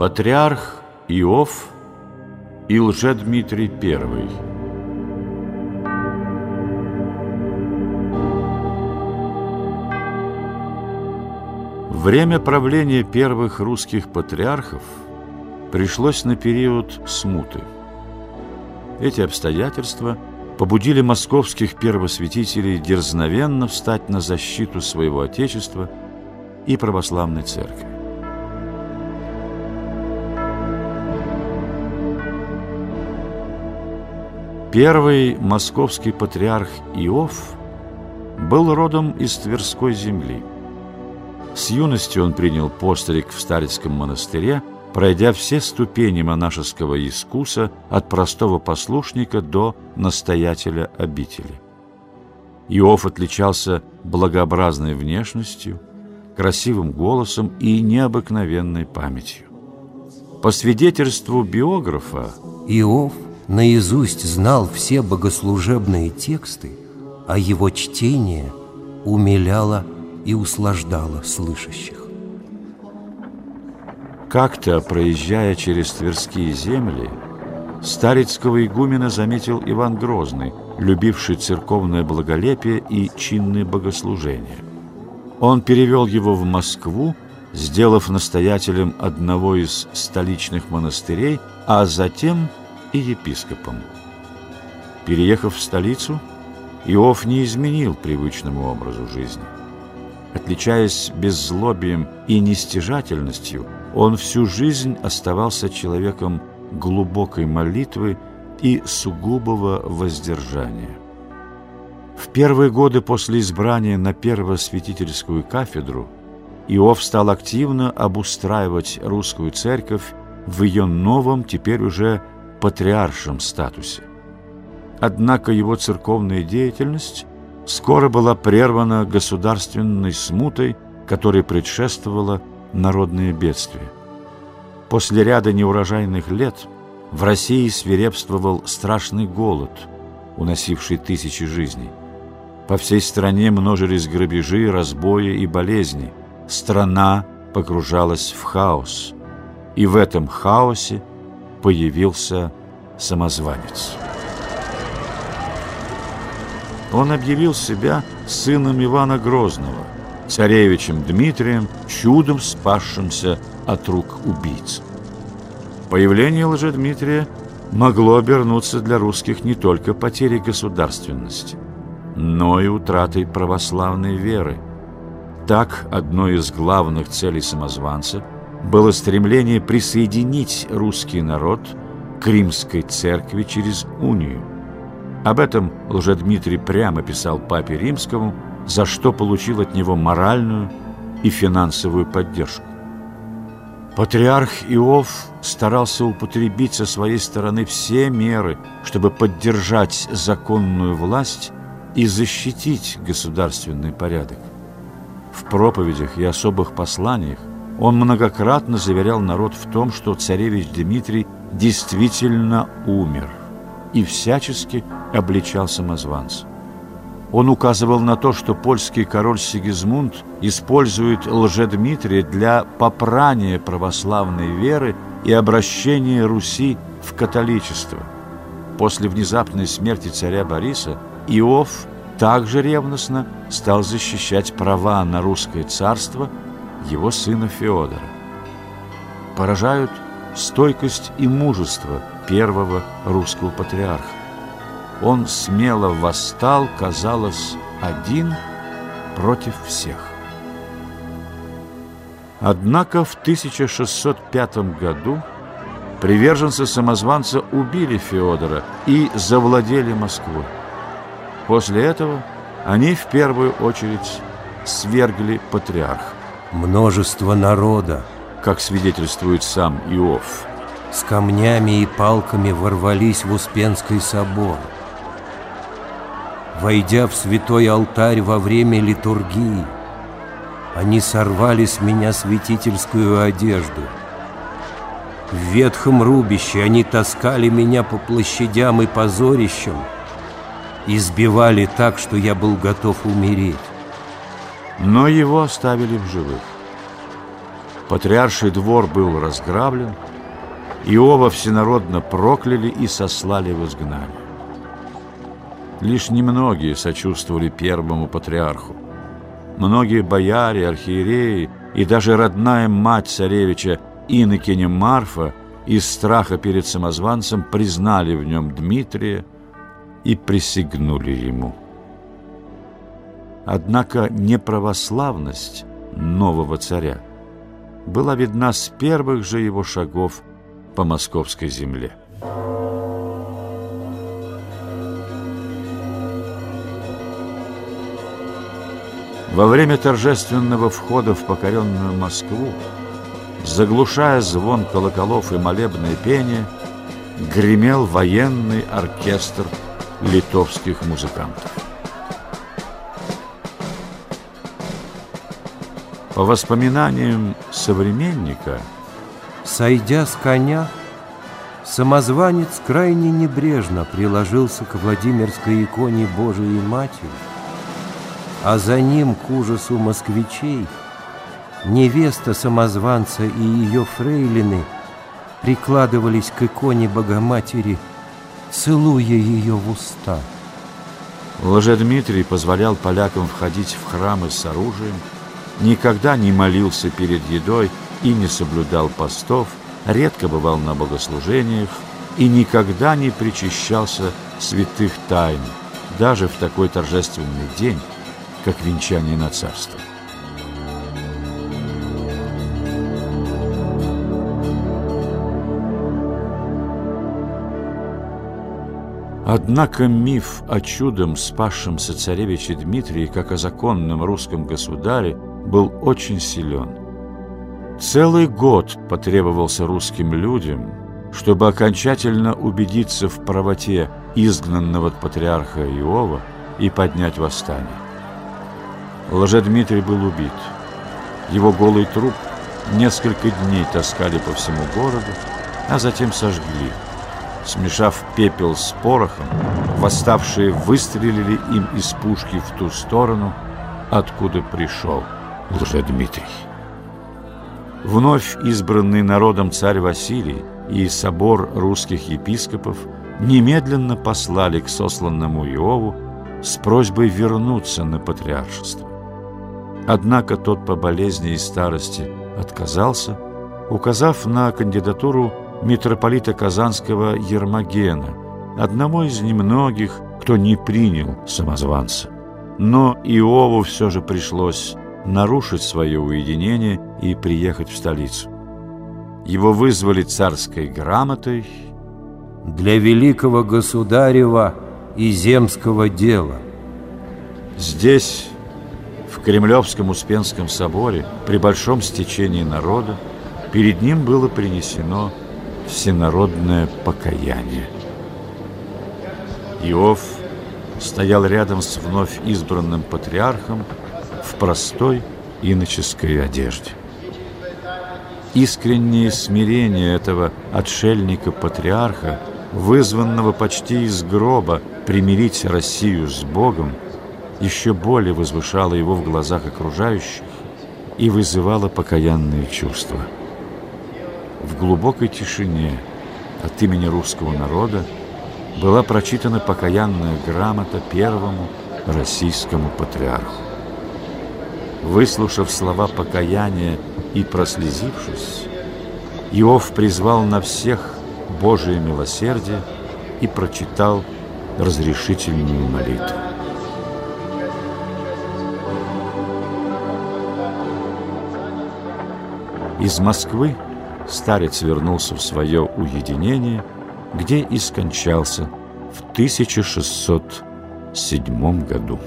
Патриарх Иов и Лжедмитрий I. Время правления первых русских патриархов пришлось на период смуты. Эти обстоятельства побудили московских первосвятителей дерзновенно встать на защиту своего Отечества и православной церкви. Первый московский патриарх Иов был родом из Тверской земли. С юности он принял постриг в Старицком монастыре, пройдя все ступени монашеского искуса от простого послушника до настоятеля обители. Иов отличался благообразной внешностью, красивым голосом и необыкновенной памятью. По свидетельству биографа, Иов наизусть знал все богослужебные тексты, а его чтение умиляло и услаждало слышащих. Как-то, проезжая через Тверские земли, старицкого игумена заметил Иван Грозный, любивший церковное благолепие и чинные богослужения. Он перевел его в Москву, сделав настоятелем одного из столичных монастырей, а затем и епископом. Переехав в столицу, Иов не изменил привычному образу жизни. Отличаясь беззлобием и нестяжательностью, он всю жизнь оставался человеком глубокой молитвы и сугубого воздержания. В первые годы после избрания на первосвятительскую кафедру Иов стал активно обустраивать русскую церковь в ее новом, теперь уже патриаршем статусе. Однако его церковная деятельность скоро была прервана государственной смутой, которой предшествовало народное бедствие. После ряда неурожайных лет в России свирепствовал страшный голод, уносивший тысячи жизней. По всей стране множились грабежи, разбои и болезни. Страна погружалась в хаос, и в этом хаосе появился самозванец. Он объявил себя сыном Ивана Грозного, царевичем Дмитрием, чудом спасшимся от рук убийц. Появление Лжедмитрия могло обернуться для русских не только потерей государственности, но и утратой православной веры. Так, одной из главных целей самозванца было стремление присоединить русский народ к римской церкви через унию. Об этом Лжедмитрий прямо писал папе Римскому, за что получил от него моральную и финансовую поддержку. Патриарх Иов старался употребить со своей стороны все меры, чтобы поддержать законную власть и защитить государственный порядок. В проповедях и особых посланиях он многократно заверял народ в том, что царевич Дмитрий действительно умер, и всячески обличал самозванца. Он указывал на то, что польский король Сигизмунд использует Лжедмитрия для попрания православной веры и обращения Руси в католичество. После внезапной смерти царя Бориса Иов также ревностно стал защищать права на русское царство его сына Феодора. Поражают стойкость и мужество первого русского патриарха. Он смело восстал, казалось, один против всех. Однако в 1605 году приверженцы самозванца убили Феодора и завладели Москвой. После этого они в первую очередь свергли патриарха. Множество народа, как свидетельствует сам Иов, с камнями и палками ворвались в Успенский собор. Войдя в святой алтарь во время литургии, они сорвали с меня святительскую одежду. В ветхом рубище они таскали меня по площадям и позорищам, избивали так, что я был готов умереть. Но его оставили в живых. Патриарший двор был разграблен, Иова всенародно прокляли и сослали в изгнание. Лишь немногие сочувствовали первому патриарху. Многие бояре, архиереи и даже родная мать царевича, инокиня Марфа, из страха перед самозванцем признали в нем Дмитрия и присягнули ему. Однако неправославность нового царя была видна с первых же его шагов по московской земле. Во время торжественного входа в покоренную Москву, заглушая звон колоколов и молебное пение, гремел военный оркестр литовских музыкантов. По воспоминаниям современника, сойдя с коня, самозванец крайне небрежно приложился к Владимирской иконе Божией Матери, а за ним, к ужасу москвичей, невеста самозванца и ее фрейлины прикладывались к иконе Богоматери, целуя ее в уста. Лжедмитрий позволял полякам входить в храмы с оружием, никогда не молился перед едой и не соблюдал постов, редко бывал на богослужениях и никогда не причащался святых тайн, даже в такой торжественный день, как венчание на царство. Однако миф о чудом спасшемся царевиче Дмитрии как о законном русском государе был очень силен. Целый год потребовался русским людям, чтобы окончательно убедиться в правоте изгнанного патриарха Иова и поднять восстание. Лжедмитрий был убит. Его голый труп несколько дней таскали по всему городу, а затем сожгли. Смешав пепел с порохом, восставшие выстрелили им из пушки в ту сторону, откуда пришел Лжедмитрий. Вновь избранный народом царь Василий и собор русских епископов немедленно послали к сосланному Иову с просьбой вернуться на патриаршество. Однако тот по болезни и старости отказался, указав на кандидатуру митрополита Казанского Ермогена, одного из немногих, кто не принял самозванца. Но Иову все же пришлось нарушить свое уединение и приехать в столицу. Его вызвали царской грамотой для великого государева и земского дела. Здесь, в Кремлевском Успенском соборе, при большом стечении народа, перед ним было принесено всенародное покаяние. Иов стоял рядом с вновь избранным патриархом в простой иноческой одежде. Искреннее смирение этого отшельника-патриарха, вызванного почти из гроба примирить Россию с Богом, еще более возвышало его в глазах окружающих и вызывало покаянные чувства. В глубокой тишине от имени русского народа была прочитана покаянная грамота первому российскому патриарху. Выслушав слова покаяния и прослезившись, Иов призвал на всех Божие милосердие и прочитал разрешительную молитву. Из Москвы старец вернулся в свое уединение, где и скончался в 1607 году.